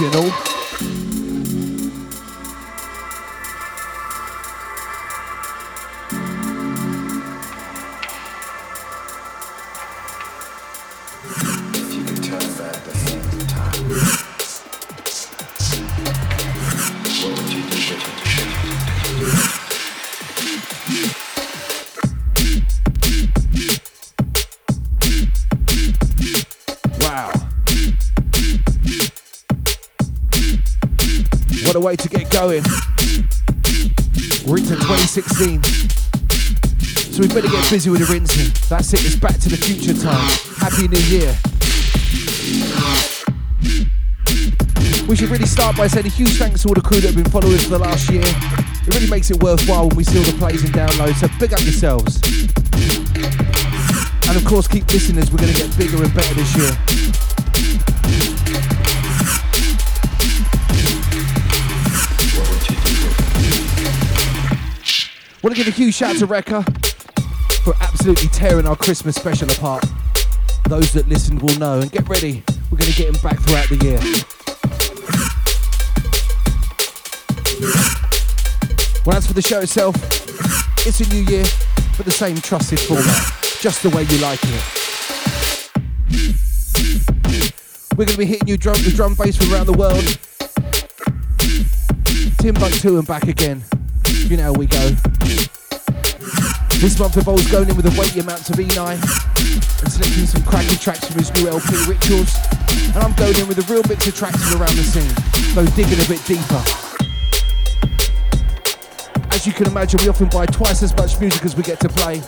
original. Way to get going. We're into 2016, so we better get busy with the rinsing. That's it, it's back to the future time. Happy New Year. We should really start by saying a huge thanks to all the crew that have been following us for the last year. It really makes it worthwhile when we see all the plays and downloads, so big up yourselves. And of course keep listening, as we're going to get bigger and better this year. Want to give a huge shout to Rekka for absolutely tearing our Christmas special apart. Those that listened will know, and get ready, we're going to get him back throughout the year. Well, as for the show itself, it's a new year, but the same trusted format, just the way you like it. We're going to be hitting you with drum bass from around the world. Timbuk2 and back again. You know how we go. This month Evolve's going in with a weighty amount of E9 and selecting some cracking tracks from his new LP Rituals, and I'm going in with a real mix of tracks from around the scene, though digging a bit deeper. As you can imagine, we often buy twice as much music as we get to play,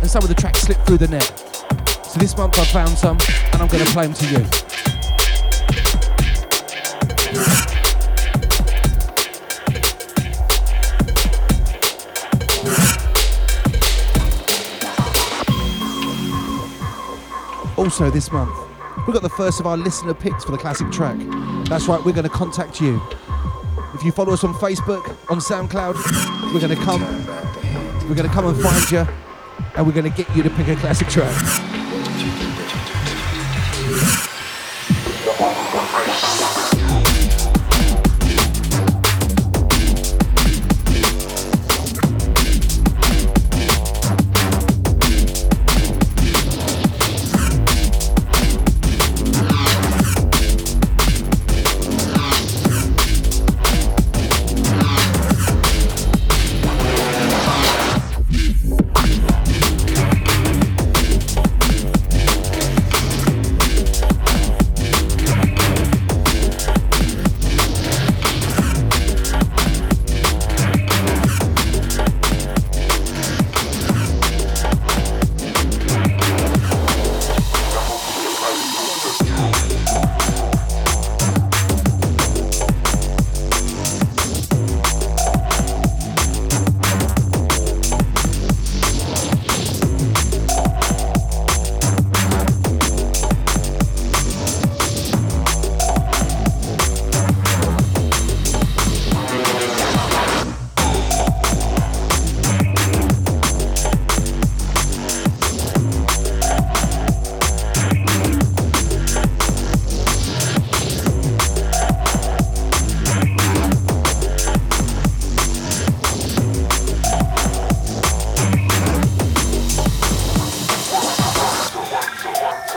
and some of the tracks slip through the net. So this month I've found some and I'm going to play them to you. Also this month, we've got the first of our listener picks for the classic track. That's right, we're going to contact you. If you follow us on Facebook, on SoundCloud, we're going to come and find you, and we're going to get you to pick a classic track.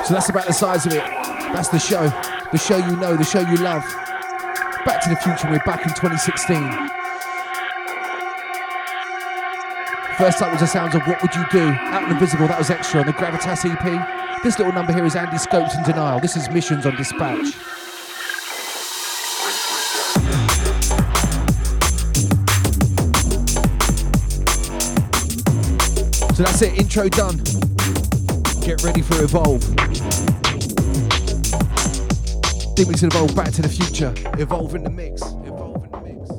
That's about the size of it. That's the show. The show you know, the show you love. Back to the future, we're back in 2016. First up was the sounds of What Would You Do? Out in the Visible, that was Extra on the Gravitas EP. This little number here is Andy Scopes and Denial. This is Missions on Dispatch. So that's it, intro done. Get ready for Evolve. Demix and Evolve, back to the future. Evolve in the mix. Evolve in the mix.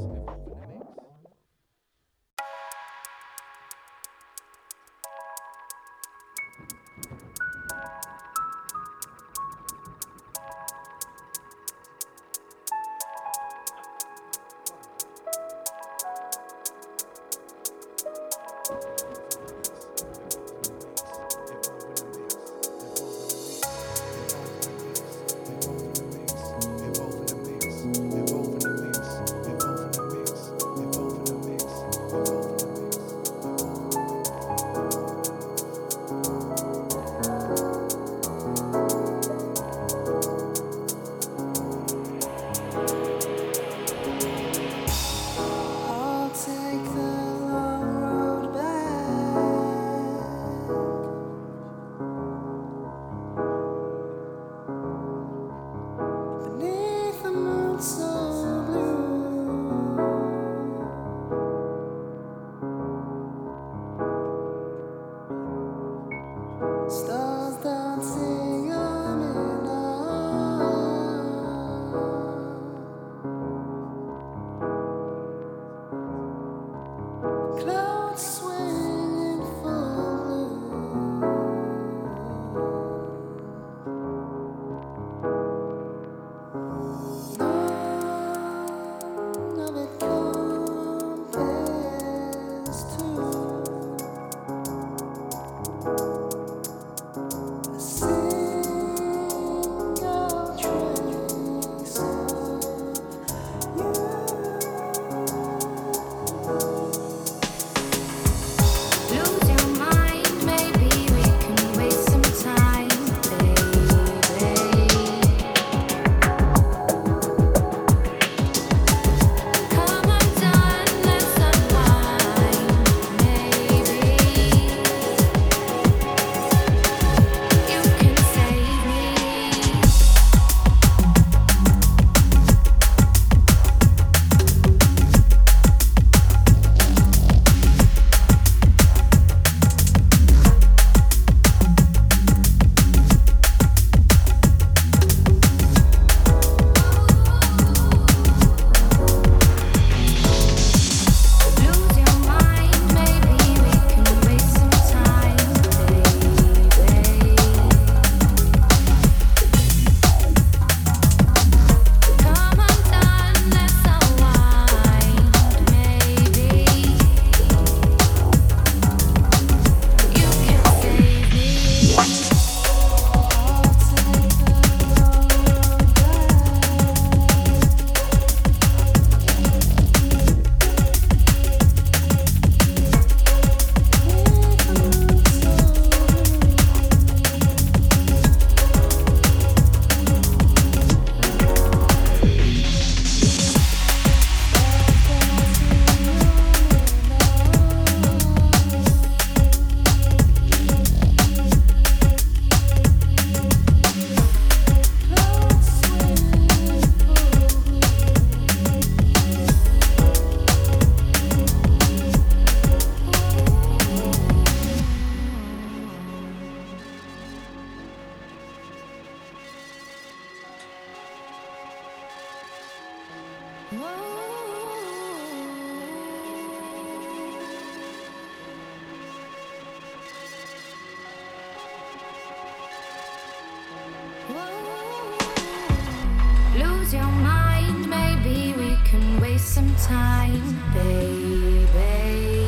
some time, baby.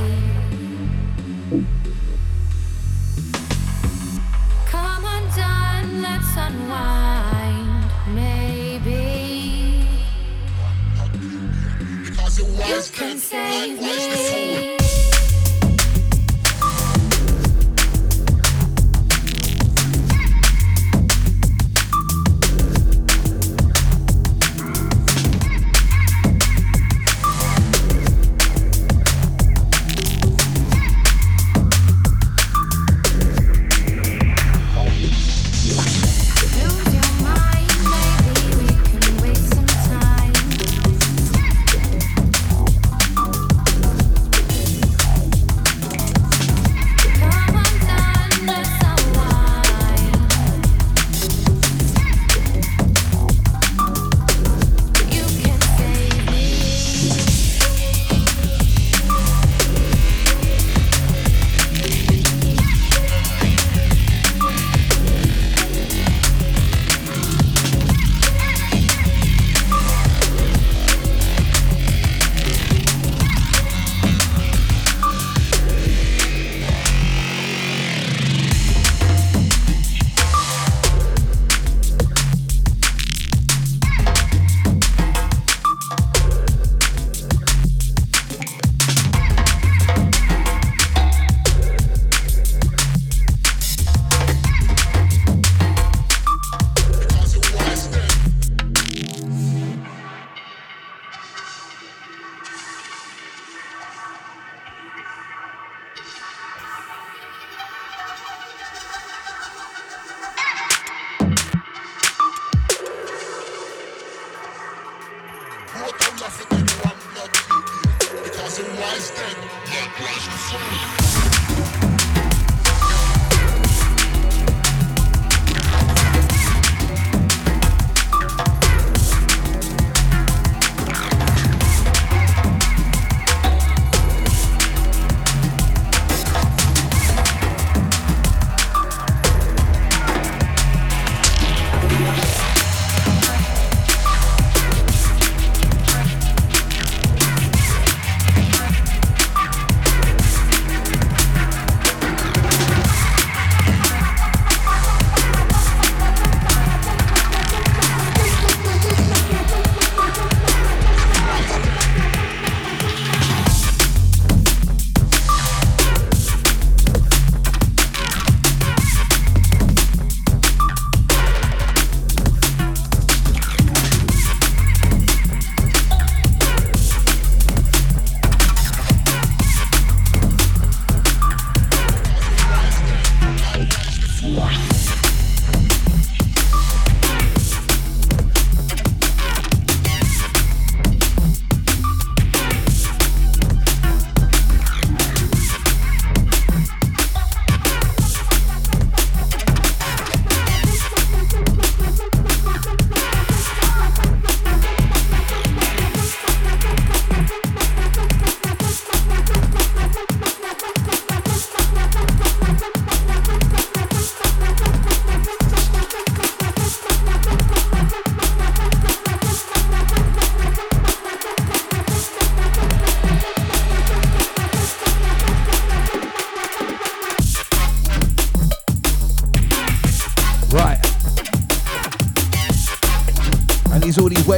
Come undone, let's unwind, maybe. Because it was, you can save me.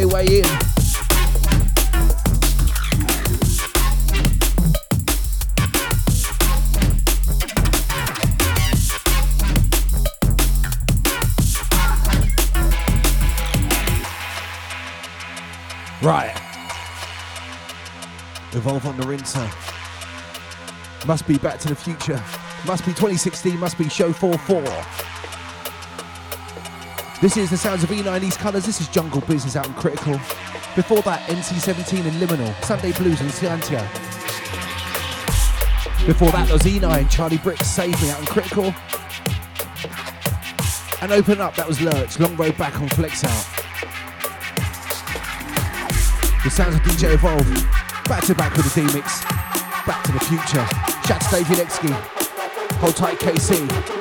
Way in. Right. Evolve on the Rinser. Must be Back to the Future. Must be 2016, must be show 44. This is the sounds of E9, these colours. This is Jungle Business out in Critical. Before that, NC17 and Liminal, Sunday Blues and Scientia. Before that, there was E9, Charlie Bricks, Save Me out in Critical. And Open Up, that was Lurch, Long Road Back on Flex Out. The sounds of DJ Evolve, back to back with the D-Mix, Back to the Future. Shout to Dave Yulesky, hold tight KC.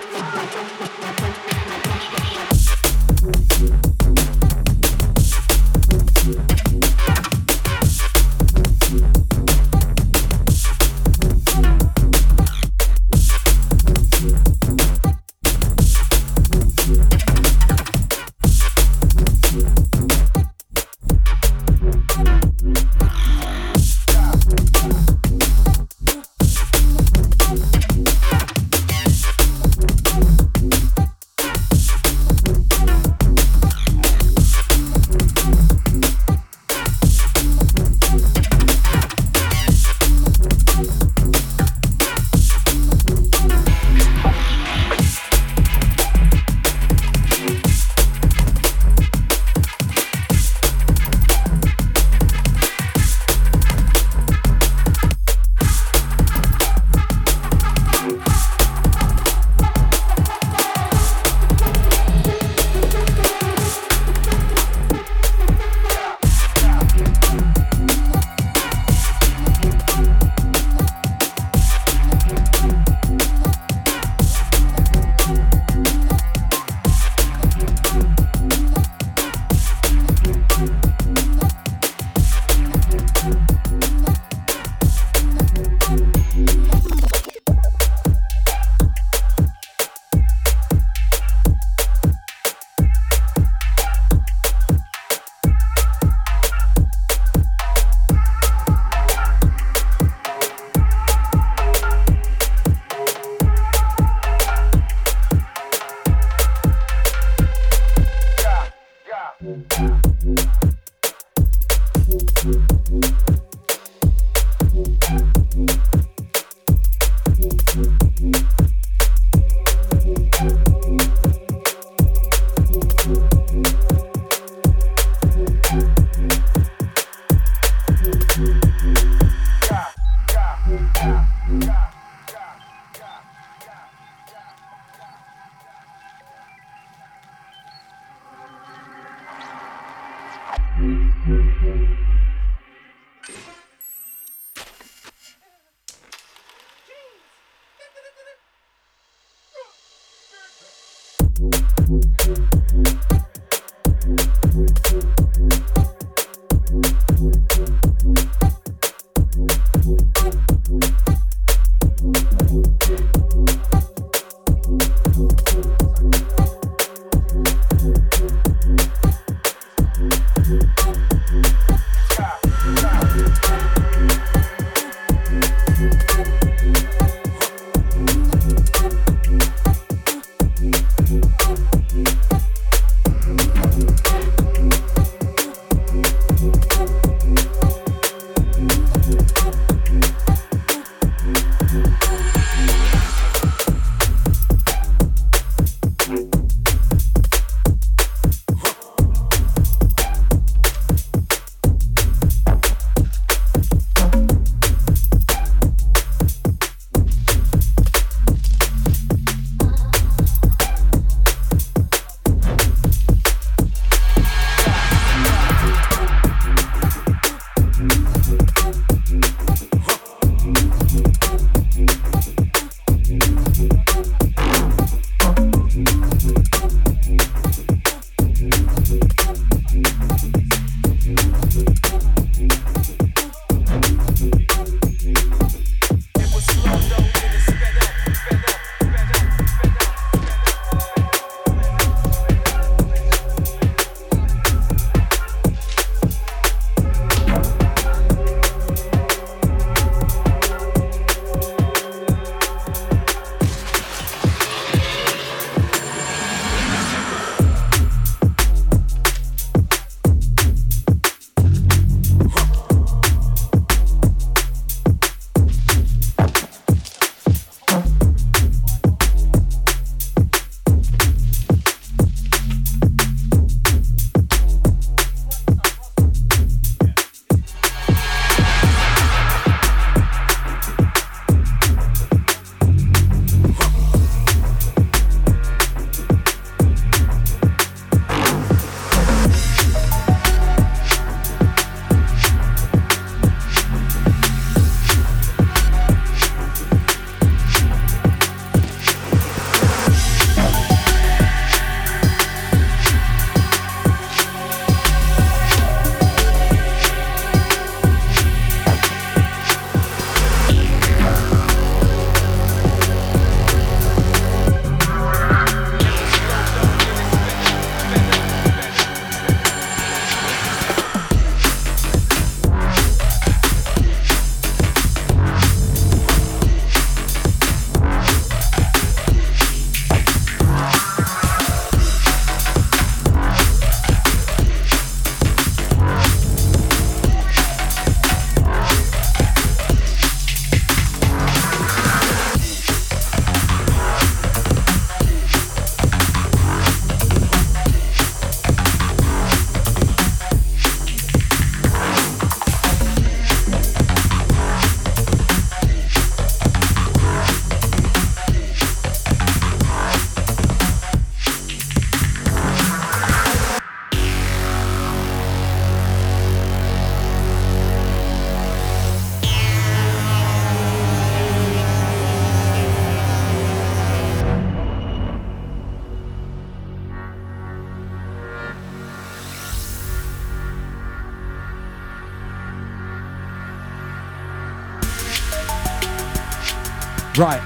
Right,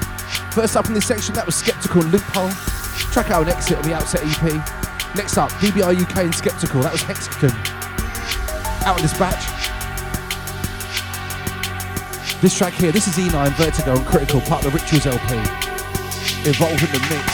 first up in this section, that was Skeptical and Loophole. Track out and Exit on the Outset EP. Next up, BBI UK and Skeptical, that was Hexagon. Out of this batch. This track here, this is E9, Vertigo and Critical, part of the Rituals LP. Evolve in the mix.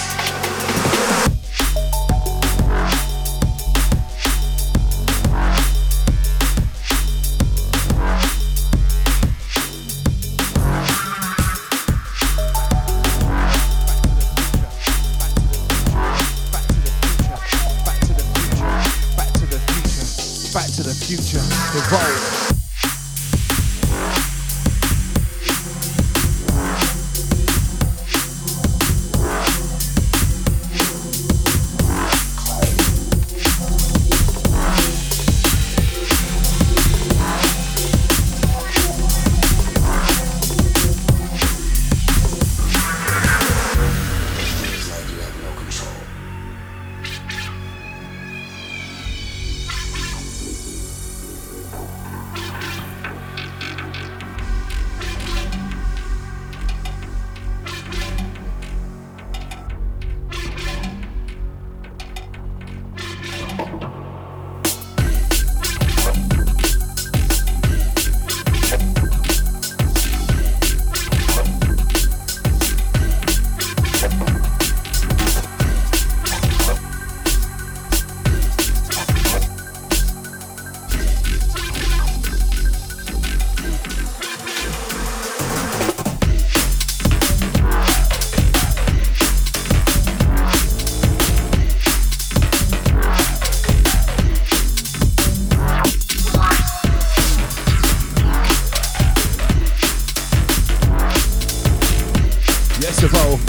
Yes, Evolve.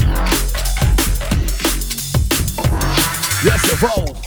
Yes, Evolve.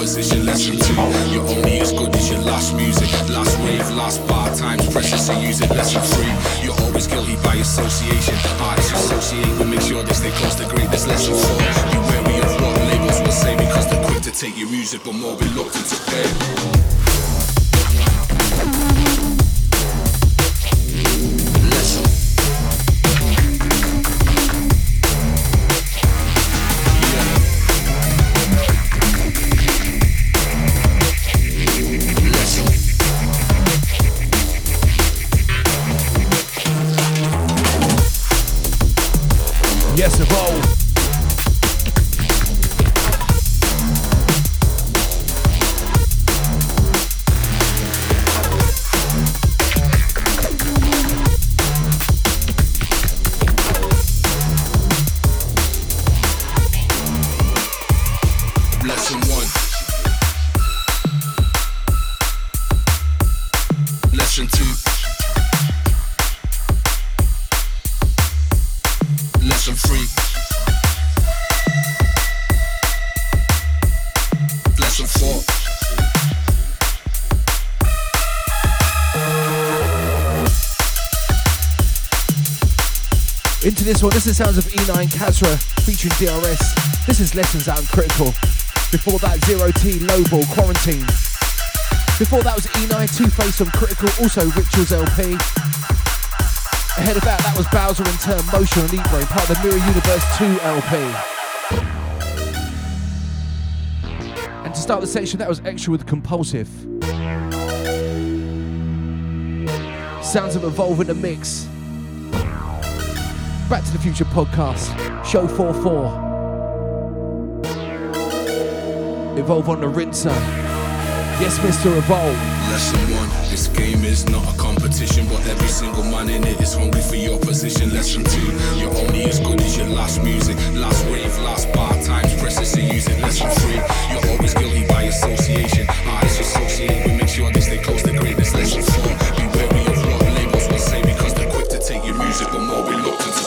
proposition lesson 2. You're only as good as your last music. Last wave, last bar, time's precious, so use it lesson 3. You're always guilty by association. Artists associate with, make sure they stay close to greatness lesson 4. Be wary of what labels will say, because they're quick to take your music but more reluctant to pay. This one, this is the sounds of E9 Kazra featuring DRS. This is Lessons Out and Critical. Before that, Zero T, Lowball, Quarantine. Before that was E9, Two Face from Critical, also Rituals LP. Ahead of that, that was Bowser and Term, Motion and Libre, part of the Mirror Universe 2 LP. And to start the section, that was Extra with Compulsive. Sounds of Evolve in the mix. Back to the Future podcast, show 44. Evolve on the Rinser. Yes, Mr. Evolve. Lesson 1, this game is not a competition, but every single man in it is hungry for your position. Lesson 2, you're only as good as your last music. Last wave, last bar, time's precious, so use it. Lesson 3, you're always guilty by association. Artists associate, we make sure they stay close to greatness. Lesson 4, be wary of what labels will say, because they're quick to take your music, but more reluctant to.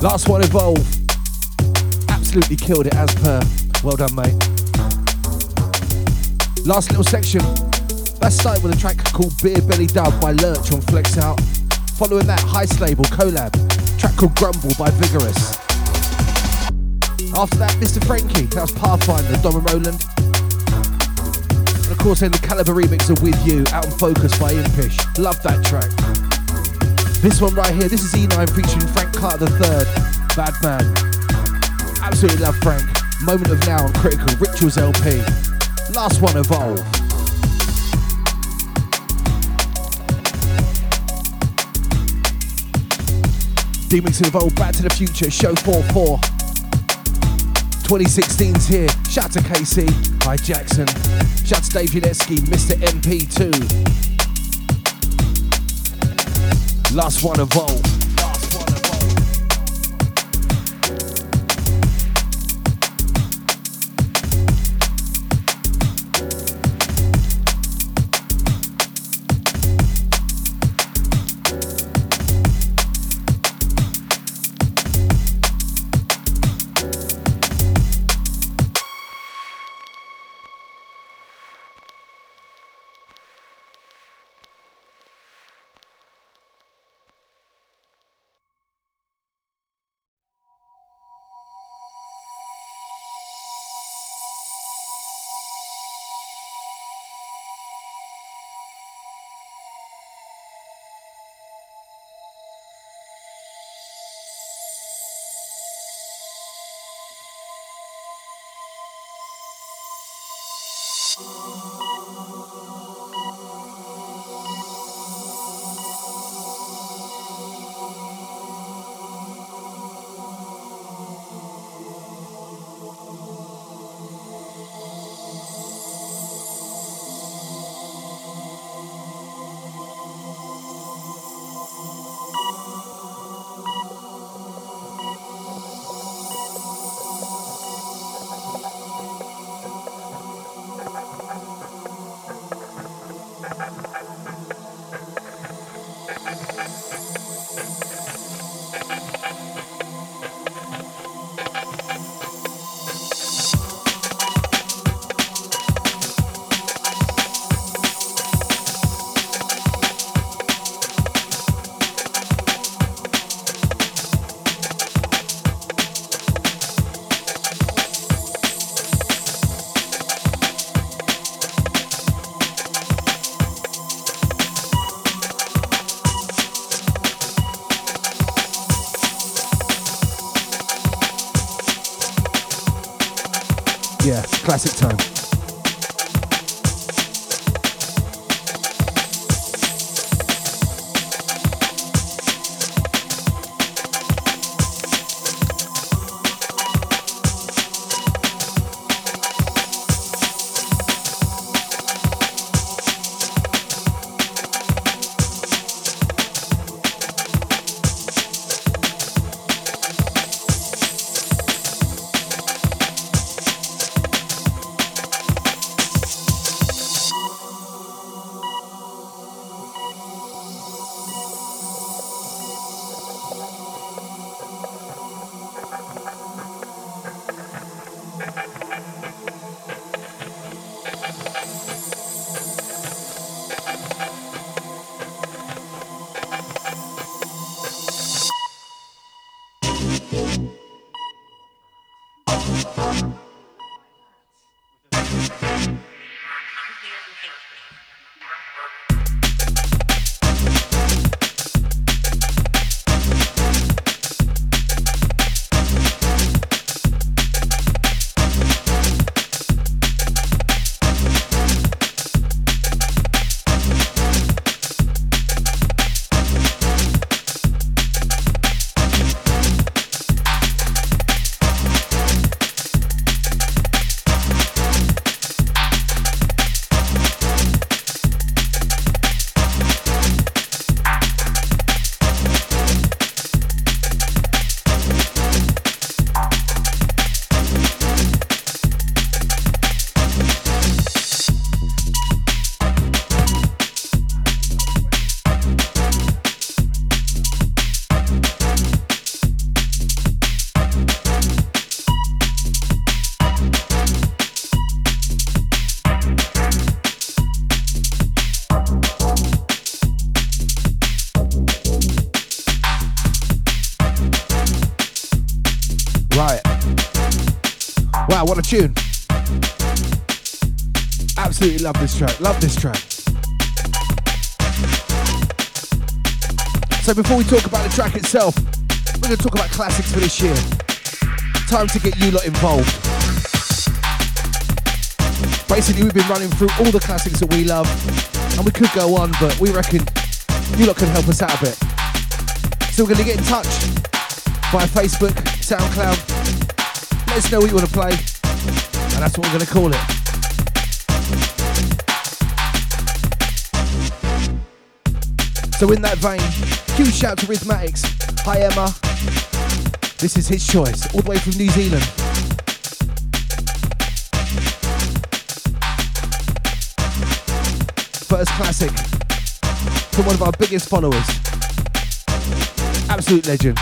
Last one, Evolve. Absolutely killed it as per. Well done, mate. Last little section. That started with a track called Beer Belly Dub by Lurch on Flex Out. Following that, Heist Label collab. Track called Grumble by Vigorous. After that, Mr. Frankie. That was Pathfinder, Dom and Roland. And of course, then the Calibre remix of With You, Out and Focus by Impish. Love that track. This one right here, this is E9 featuring Frank Carter III, Bad Man. Absolutely love Frank. Moment of Now on Critical, Rituals LP. Last one, Evolve. Demixing Evolve, Back to the Future, Show 4-4. 2016's here. Shout out to KC, hi Jackson. Shout out to Dave Yulesky, Mr. MP2. Last one, Evolve. Yeah, classic time. Wow, what a tune. Absolutely love this track, So before we talk about the track itself, we're going to talk about classics for this year. Time to get you lot involved. Basically, we've been running through all the classics that we love, and we could go on, but we reckon you lot can help us out a bit. So we're going to get in touch via Facebook, SoundCloud. Let us know what you want to play, and that's what we're going to call it. So in that vein, huge shout to Rhythmatics. Hi Emma. This is his choice, all the way from New Zealand. First classic from one of our biggest followers. Absolute legend.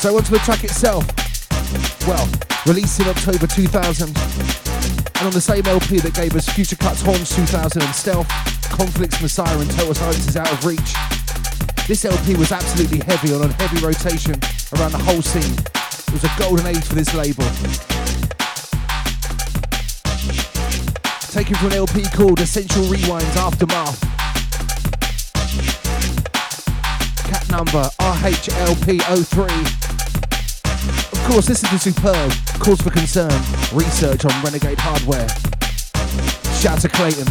So onto the track itself. Well, released in October 2000, and on the same LP that gave us Future Cuts Horns 2000 and Stealth, Conflicts, Messiah and Towa Sykes Is Out of Reach. This LP was absolutely heavy on heavy rotation around the whole scene. It was a golden age for this label. Taken from an LP called Essential Rewinds Aftermath. Cat number RHLP03. Of course, this is the superb Cause for Concern research on Renegade Hardware. Shout to Creighton.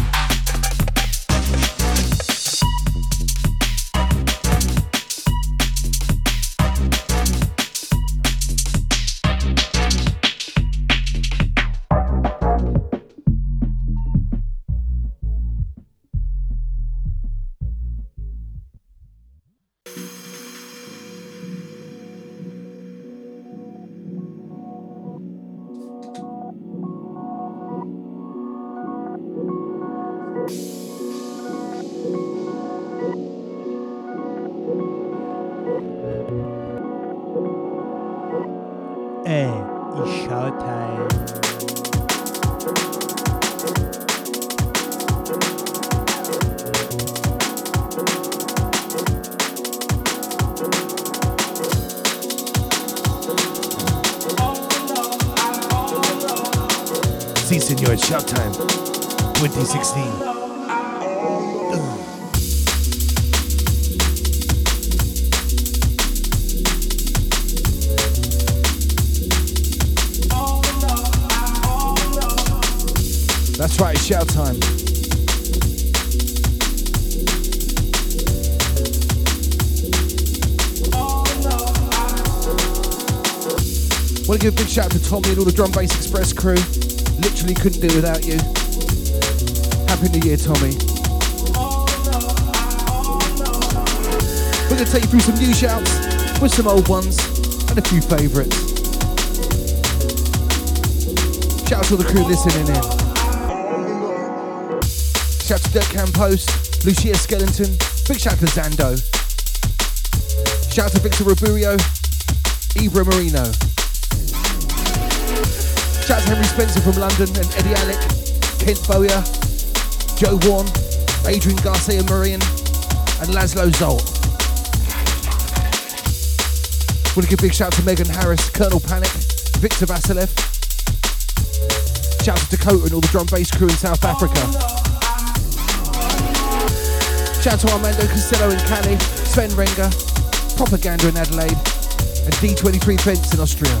Showtime with D16. That's right, it's showtime. Want to give a big shout out to Tommy and all the Drum Bass Express crew. Literally couldn't do without you. Happy New Year, Tommy. We're going to take you through some new shouts with some old ones and a few favourites. Shout out to all the crew listening in. Shout out to Dirk Campos, Lucia Skellington, big shout out to Zando. Shout out to Victor Riburio, Ibra Marino. Shout out to Henry Spencer from London and Eddie Alec, Kent Bowyer, Joe Warren, Adrian Garcia Marian, and Laszlo Zolt. Want to give a big shout out to Megan Harris, Colonel Panic, Victor Vasilev. Shout out to Dakota and all the drum bass crew in South Africa. Shout out to Armando Costello in Cali, Sven Renga, Propaganda in Adelaide, and D23 Fence in Austria.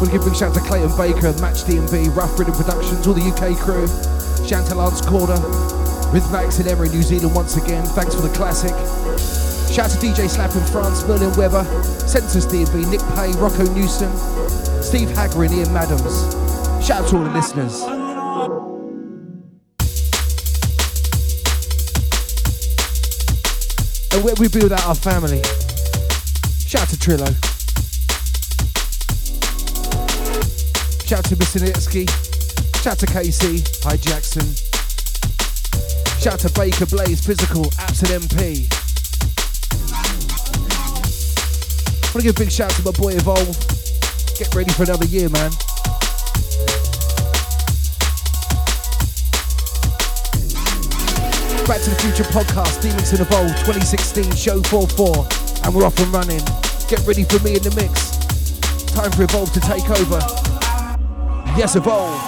Want to give a big shout out to Clayton Baker, Match DMB, Rough Rhythm Productions, all the UK crew. Shout out to Lance Corder, Rhythmatics and Emma in New Zealand once again. Thanks for the classic. Shout out to DJ Slap in France, Merlin Weber, Census DMB, Nick Pay, Rocco Newsom, Steve Hagger and Ian Madams. Shout out to all the listeners. And where we build out our family. Shout out to Trillo. Shout out to Misinetsky. Shout out to KC. Hi Jackson. Shout out to Baker Blaze, Physical, Absolute MP. I want to give a big shout out to my boy Evolve. Get ready for another year, man. Back to the Future podcast, Demons in Evolve 2016, show 44, and we're off and running. Get ready for me in the mix. Time for Evolve to take over. Yes, Evolve.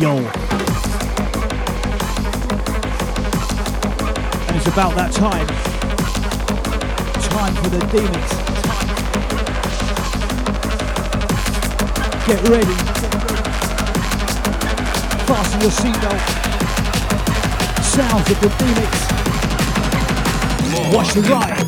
Yo. And it's about that time. Time for the demons. Get ready. Fasten your seatbelt. Sounds of the demons. Watch the ride.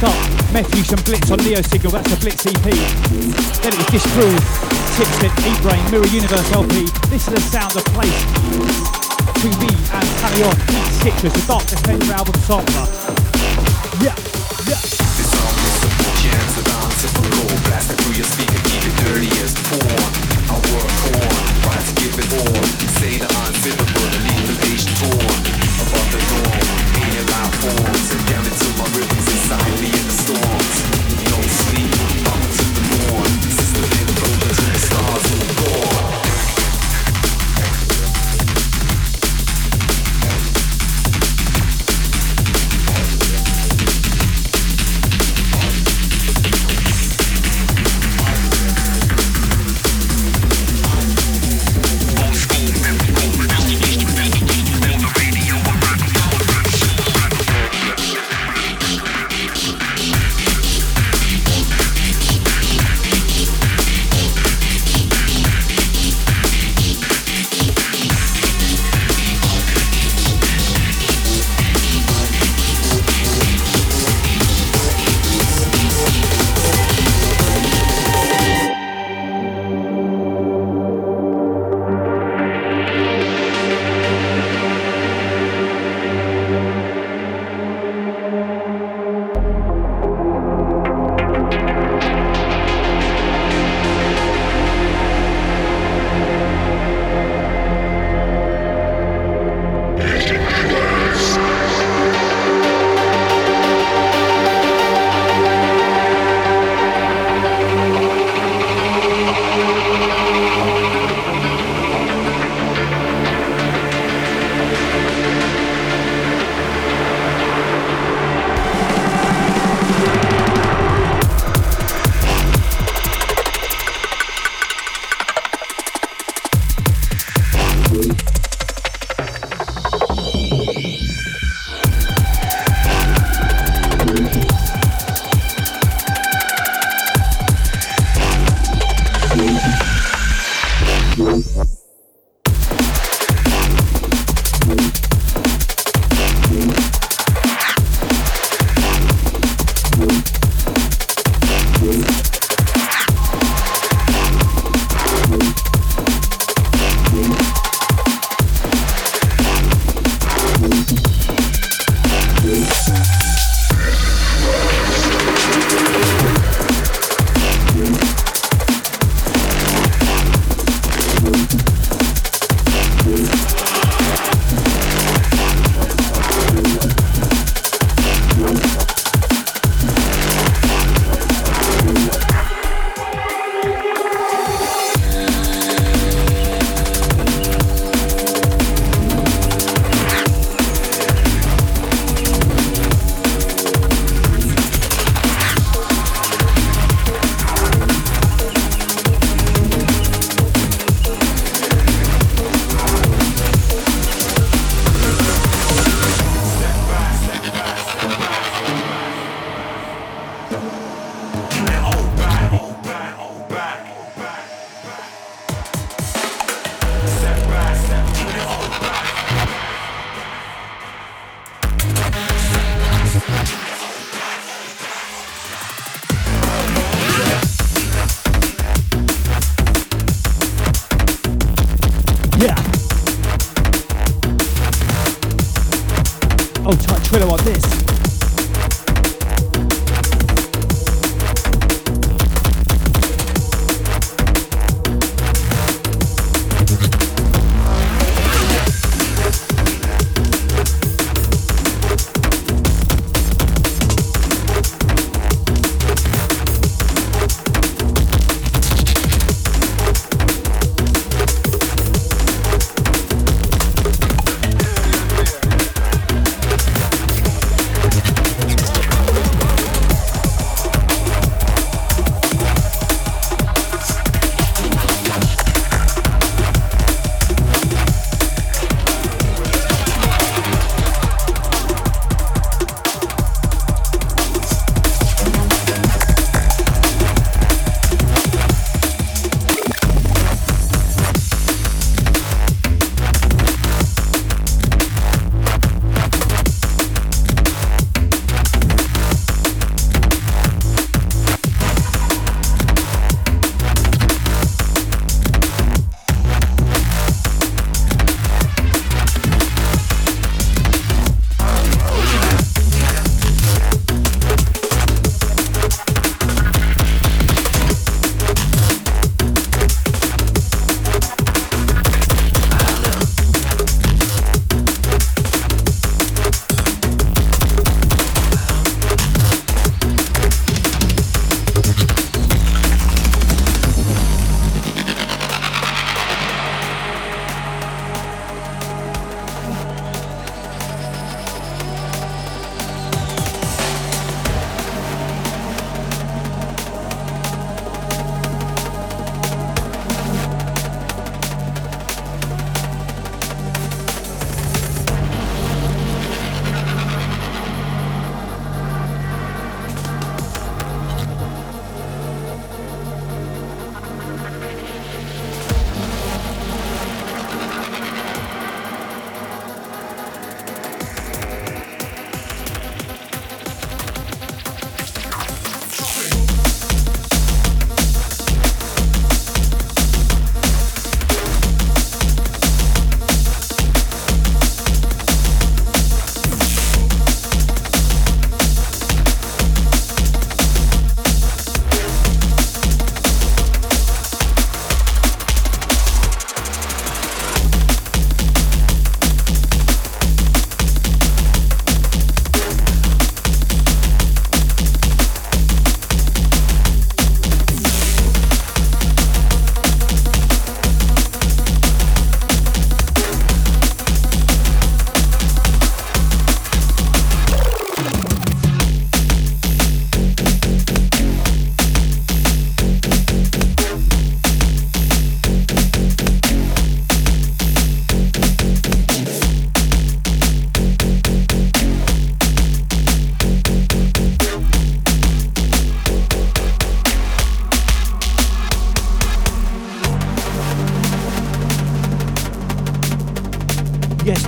start. Matthew some Blitz on Leo Signal, that's a Blitz EP. Then it was Disproved, Tipset, Deep Brain, Mirror Universe LP. This is the sound of Place, 2B and Carry On, Eat Citrus, the Dark Defender album sampler. Yeah, yeah. This song is a chance of answers for all. Blast through your speaker, keep it dirty as before. I work on, try to give it all. Say the unsittable, the leave the page torn. Above the norm, in loud forms. And down into my rhythms inside me in the storms. No sleep, up to the morn. Sister in the road to the stars will roar.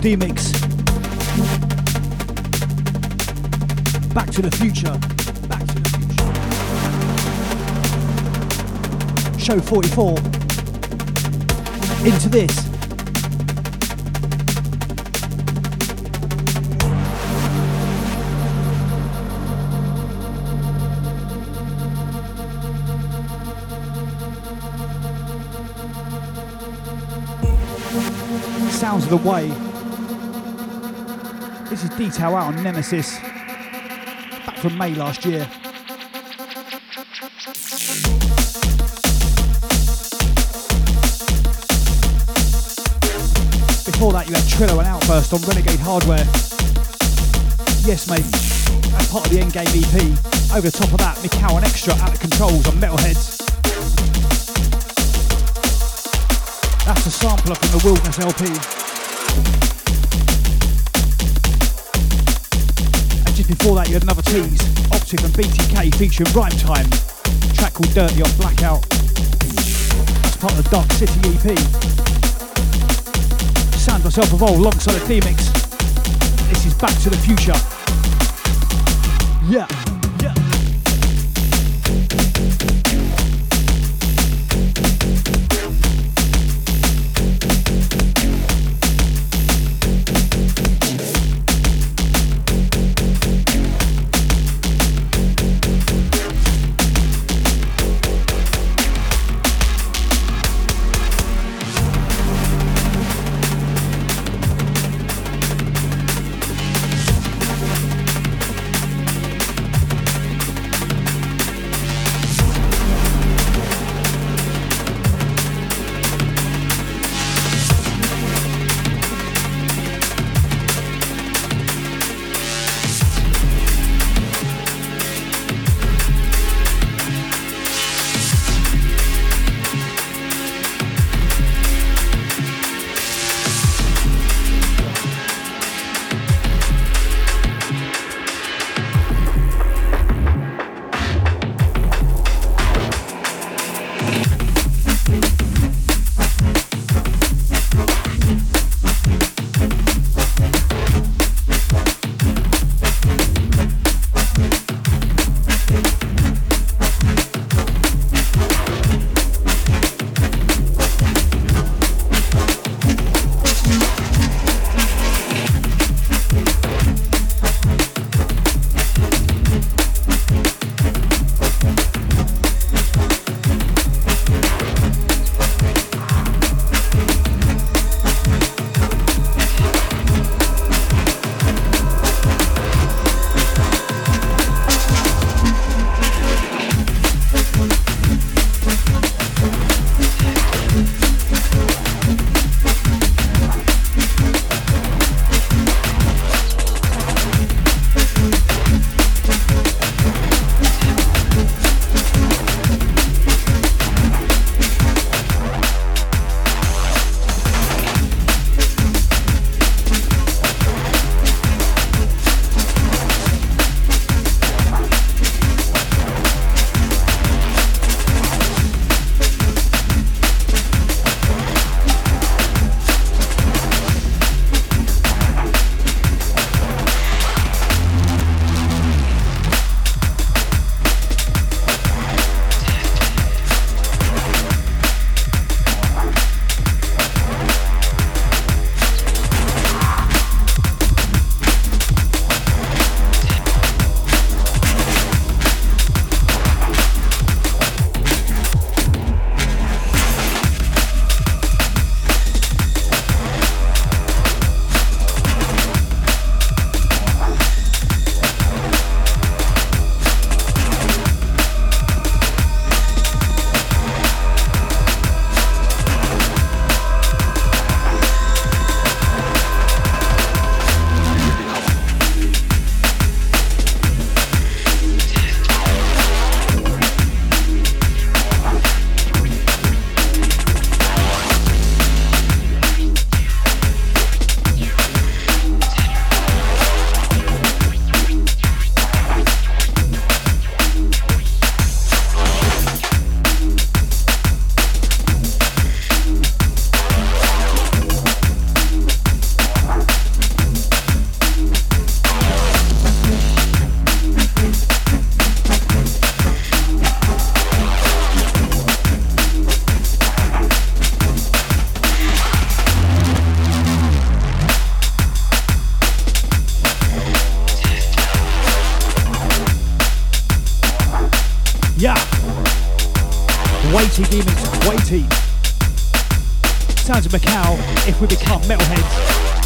D mix. Back to the future. Back to the future. Show 44. Into this. Sounds of the way. This is Detail Out on Nemesis, back from May last year. Before that you had Trillo and Outburst on Renegade Hardware. Yes mate, as part of the Endgame EP. Over the top of that, Mikau and Extra at the controls on Metalheads. That's a sampler from the Wilderness LP. Before that you had another tease, Optic and BTK featuring Rhyme Time, a track called Dirty on Blackout. That's part of the Dark City EP. Sound myself of old alongside the D-Mix. This is Back to the Future. Yeah. weighty demons, weighty. Sounds of Macau, If We Become Metalheads.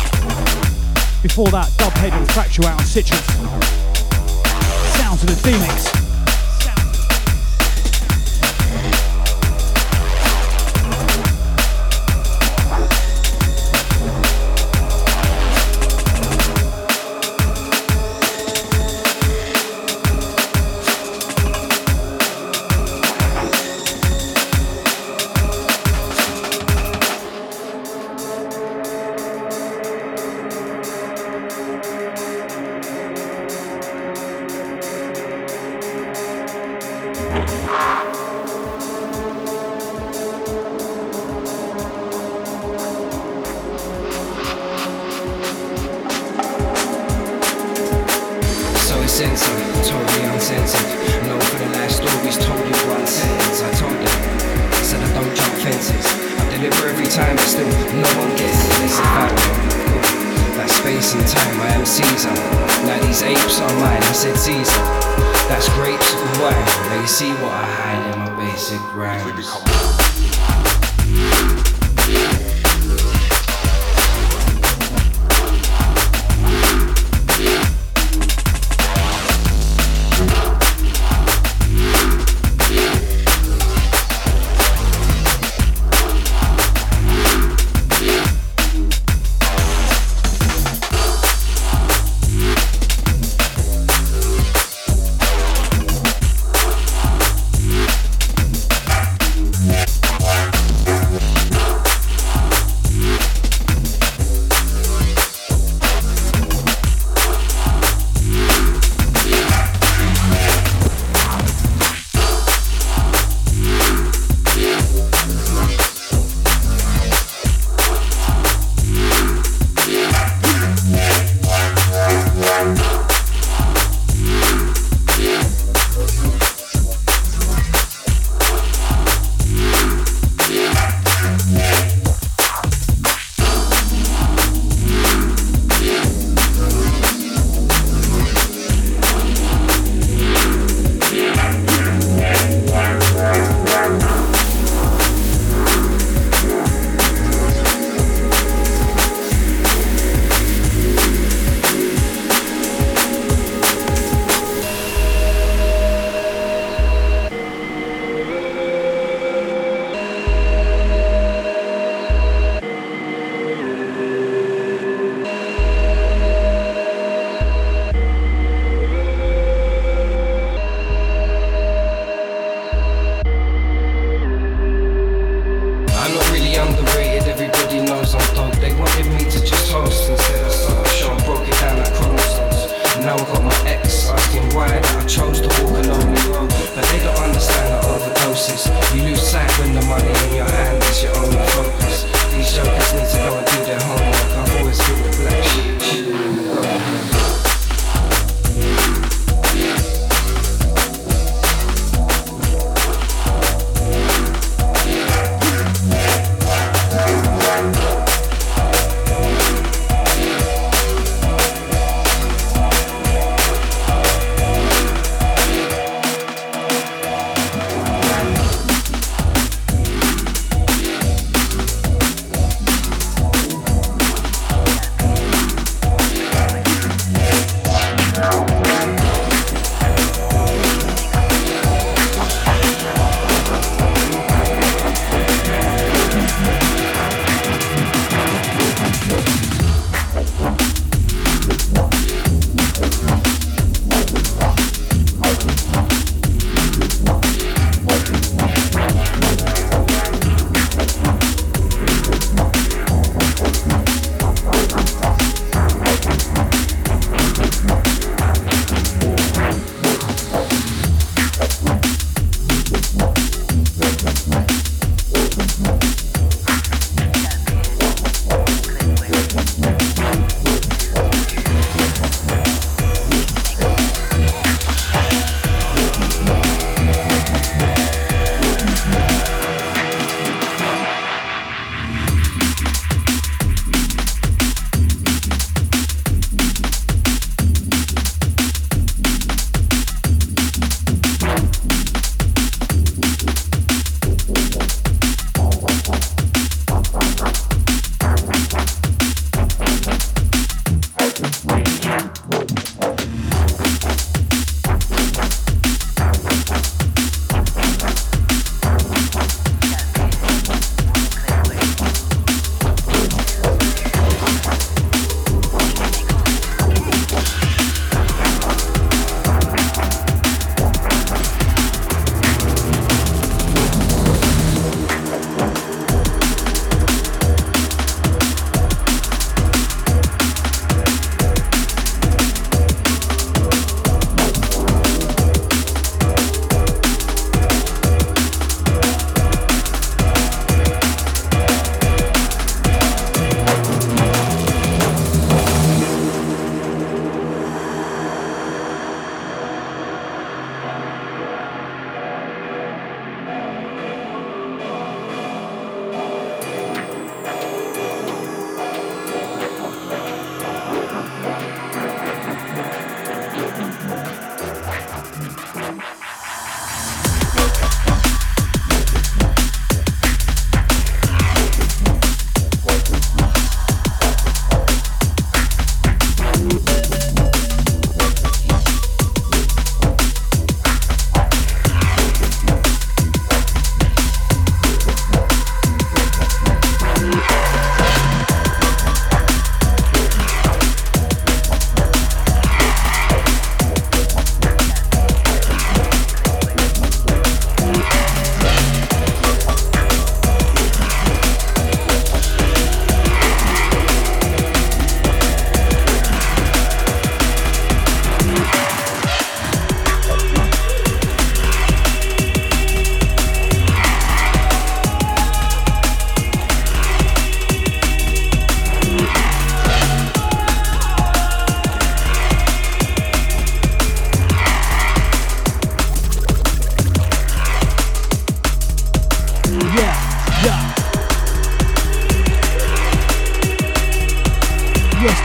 Before that, Dubhead and Fracture out on Citrus. Sounds of the Phoenix.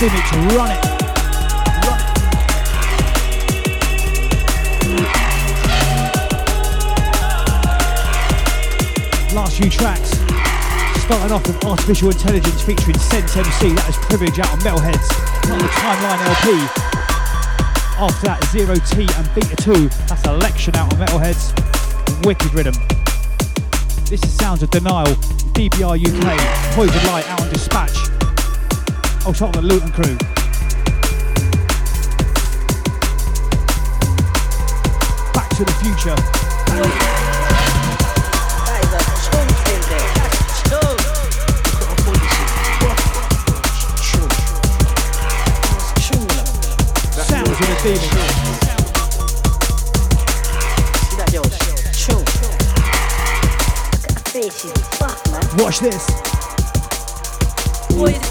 image, run it. Last few tracks, starting off with Artificial Intelligence featuring Sense MC, that is Privilege out on Metalheads, not the Timeline LP. After that, Zero T and Beta2, that's Election out on Metalheads, wicked rhythm. This is Sounds of Denial, BBI UK, Poison Light out on Dispatch, on top of the Luton crew. Back to the Future. That is a chunk in there. That's chunk. Sounds of the Demon. See that, yo? Chunk. Face is fuck, man. Watch this. What is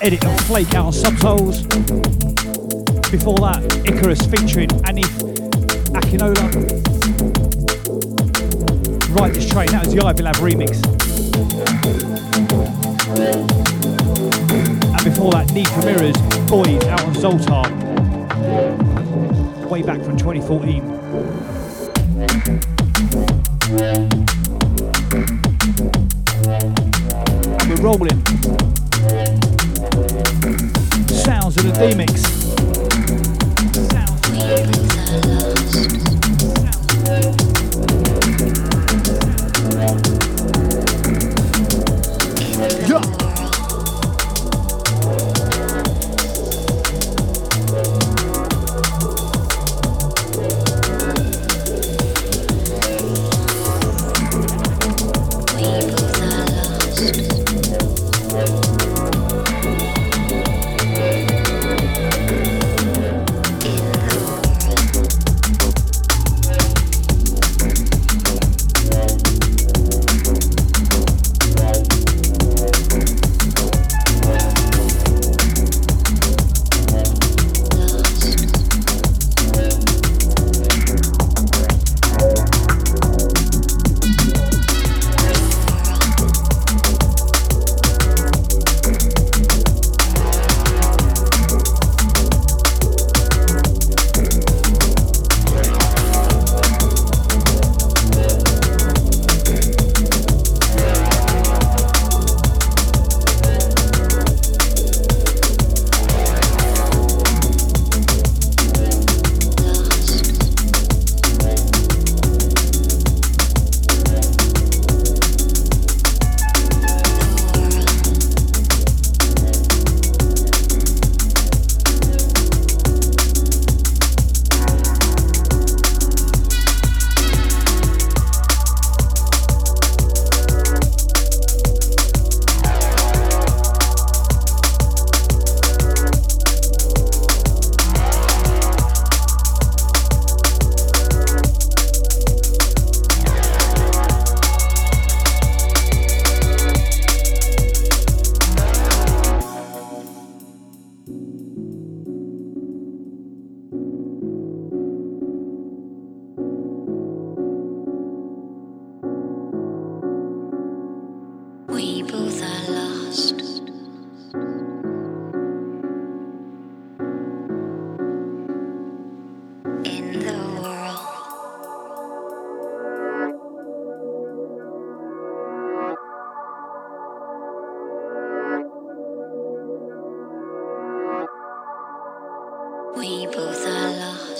Edit and Flake Out on Subtitles. Before that, Icarus featuring Anif Akinola. Right, this train, that was the Ivy Lab remix. And before that, Need for Mirrors, Boys out on Zoltar. Way back from 2014. And we're rolling. Sounds of the D-Mix. We both are lost.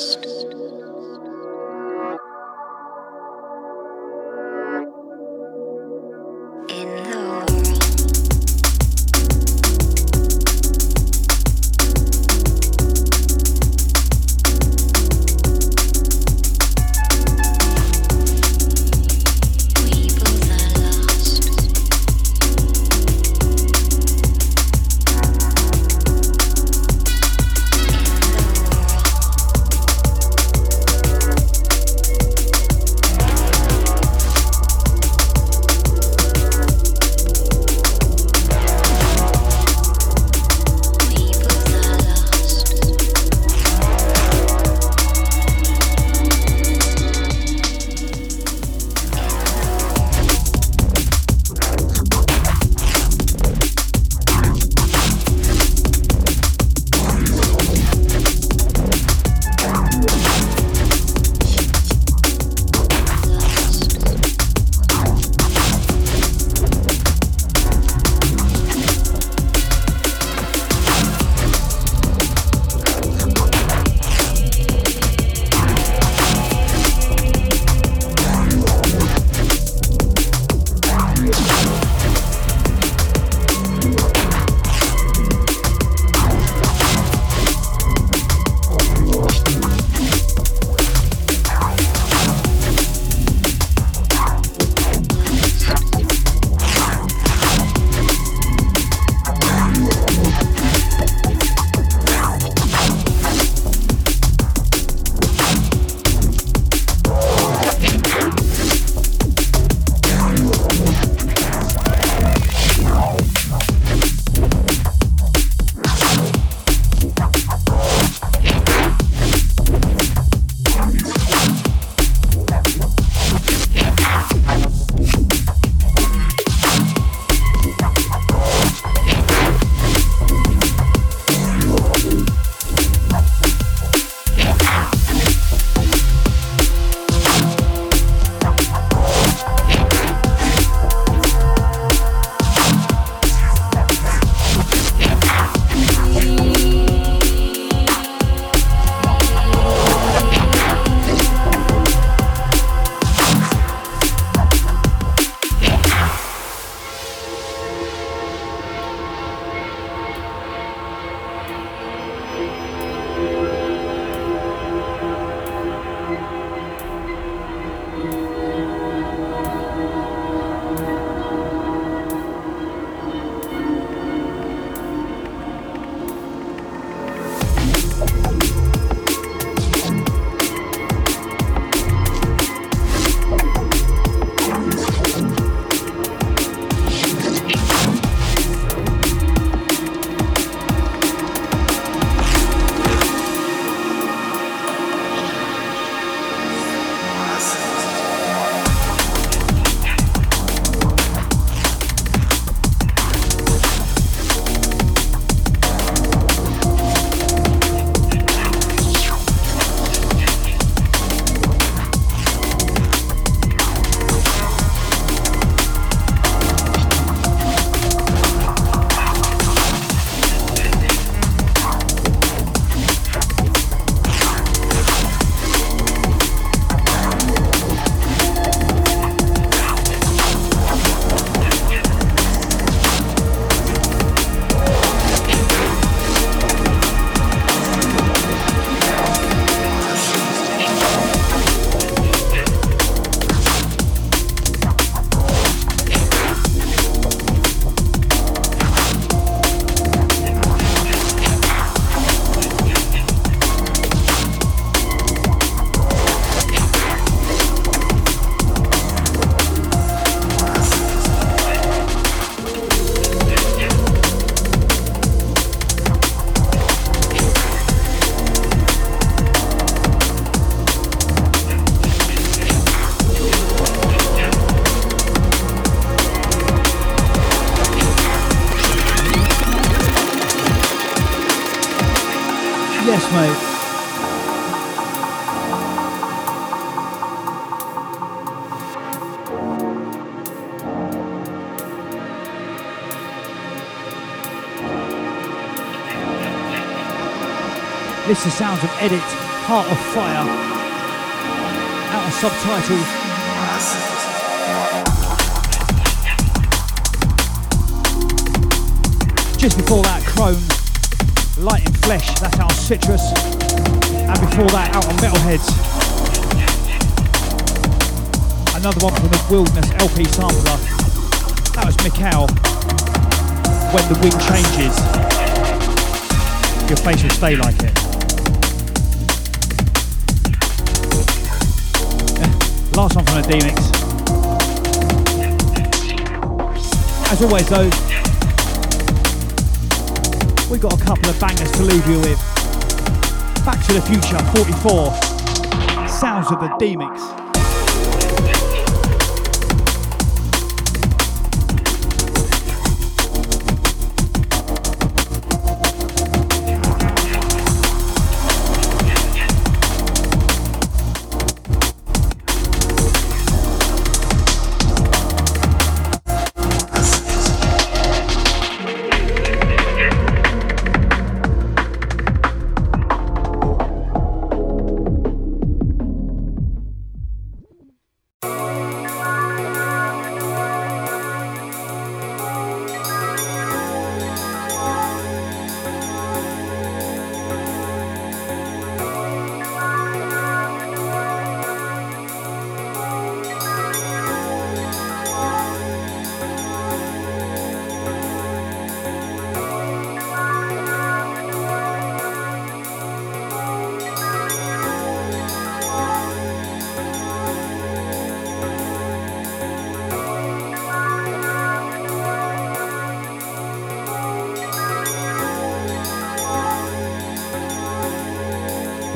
This is the sounds of Edit Heart of Fire, out of Subtitles. Just before that, Chrome, Light and Flesh, that's out of Citrus. And before that, out of Metalheads. Another one from the Wilderness LP sampler. That was Mikhail, When the Wind Changes. Your face will stay like it. Last one from the D-Mix. As always though, we've got a couple of bangers to leave you with. Back to the Future 44, Sounds of the D-Mix.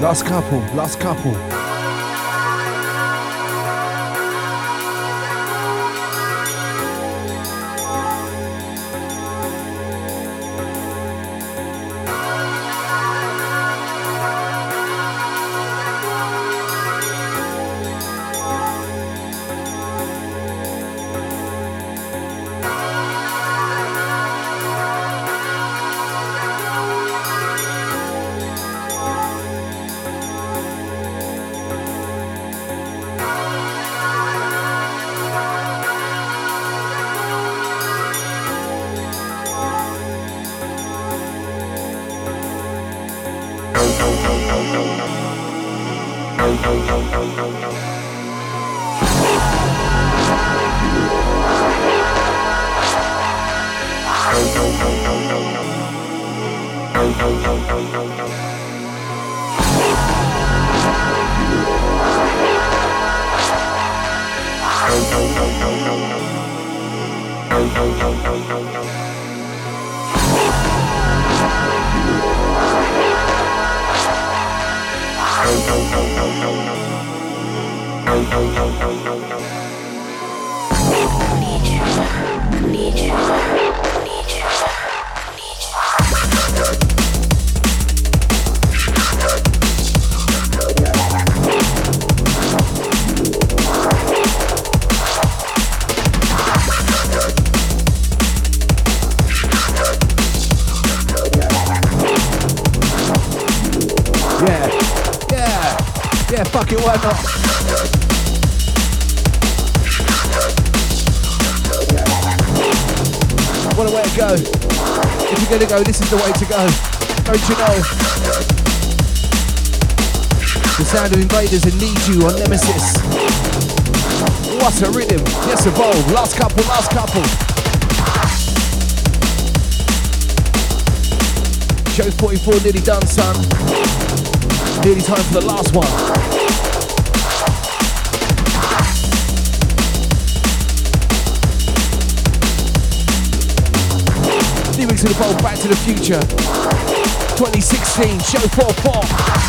Last couple. This is the way to go, don't you know? The sound of Invaders and Need You on Nemesis. What a rhythm, yes Evolve, last couple. Show 44 nearly done son, nearly time for the last one. To the bowl, Back to the Future 2016, show 44.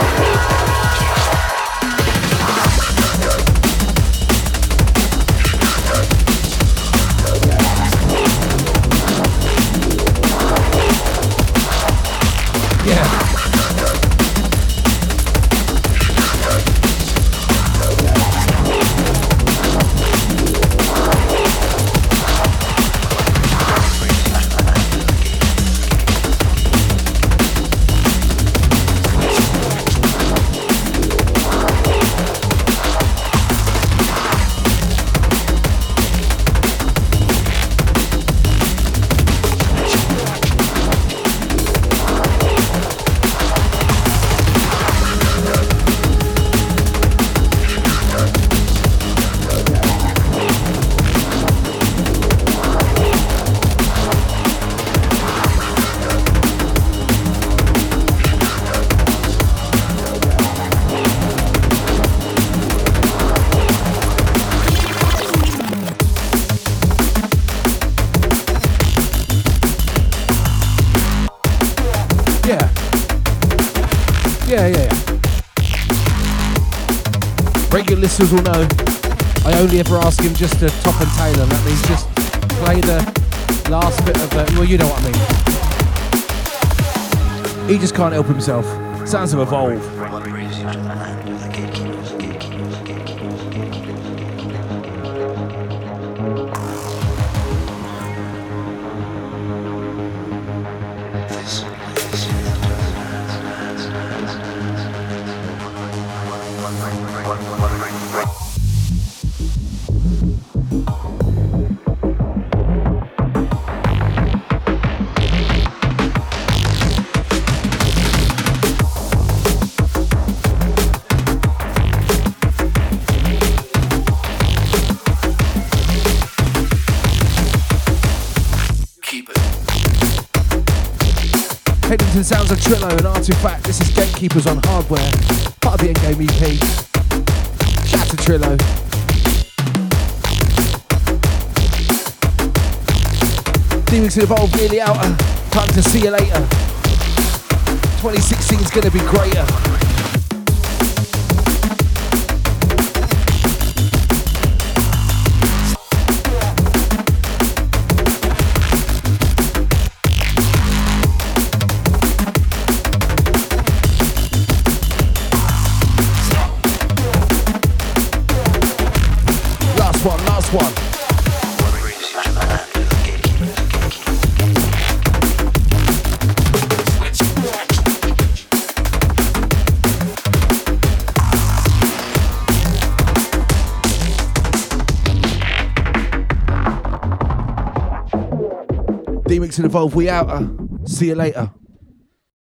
Listeners will know I only ever ask him just to top and tail them. That means just play the last bit of the, well, you know what I mean. He just can't help himself. Sounds of Evolve. Sounds of Trillo and Artifact. This is Gatekeepers on Hardware, part of the Endgame EP. Shout out to Trillo. DMX Evolve nearly out. Time to see you later. 2016 is going to be greater. Evolve, we out. See you later.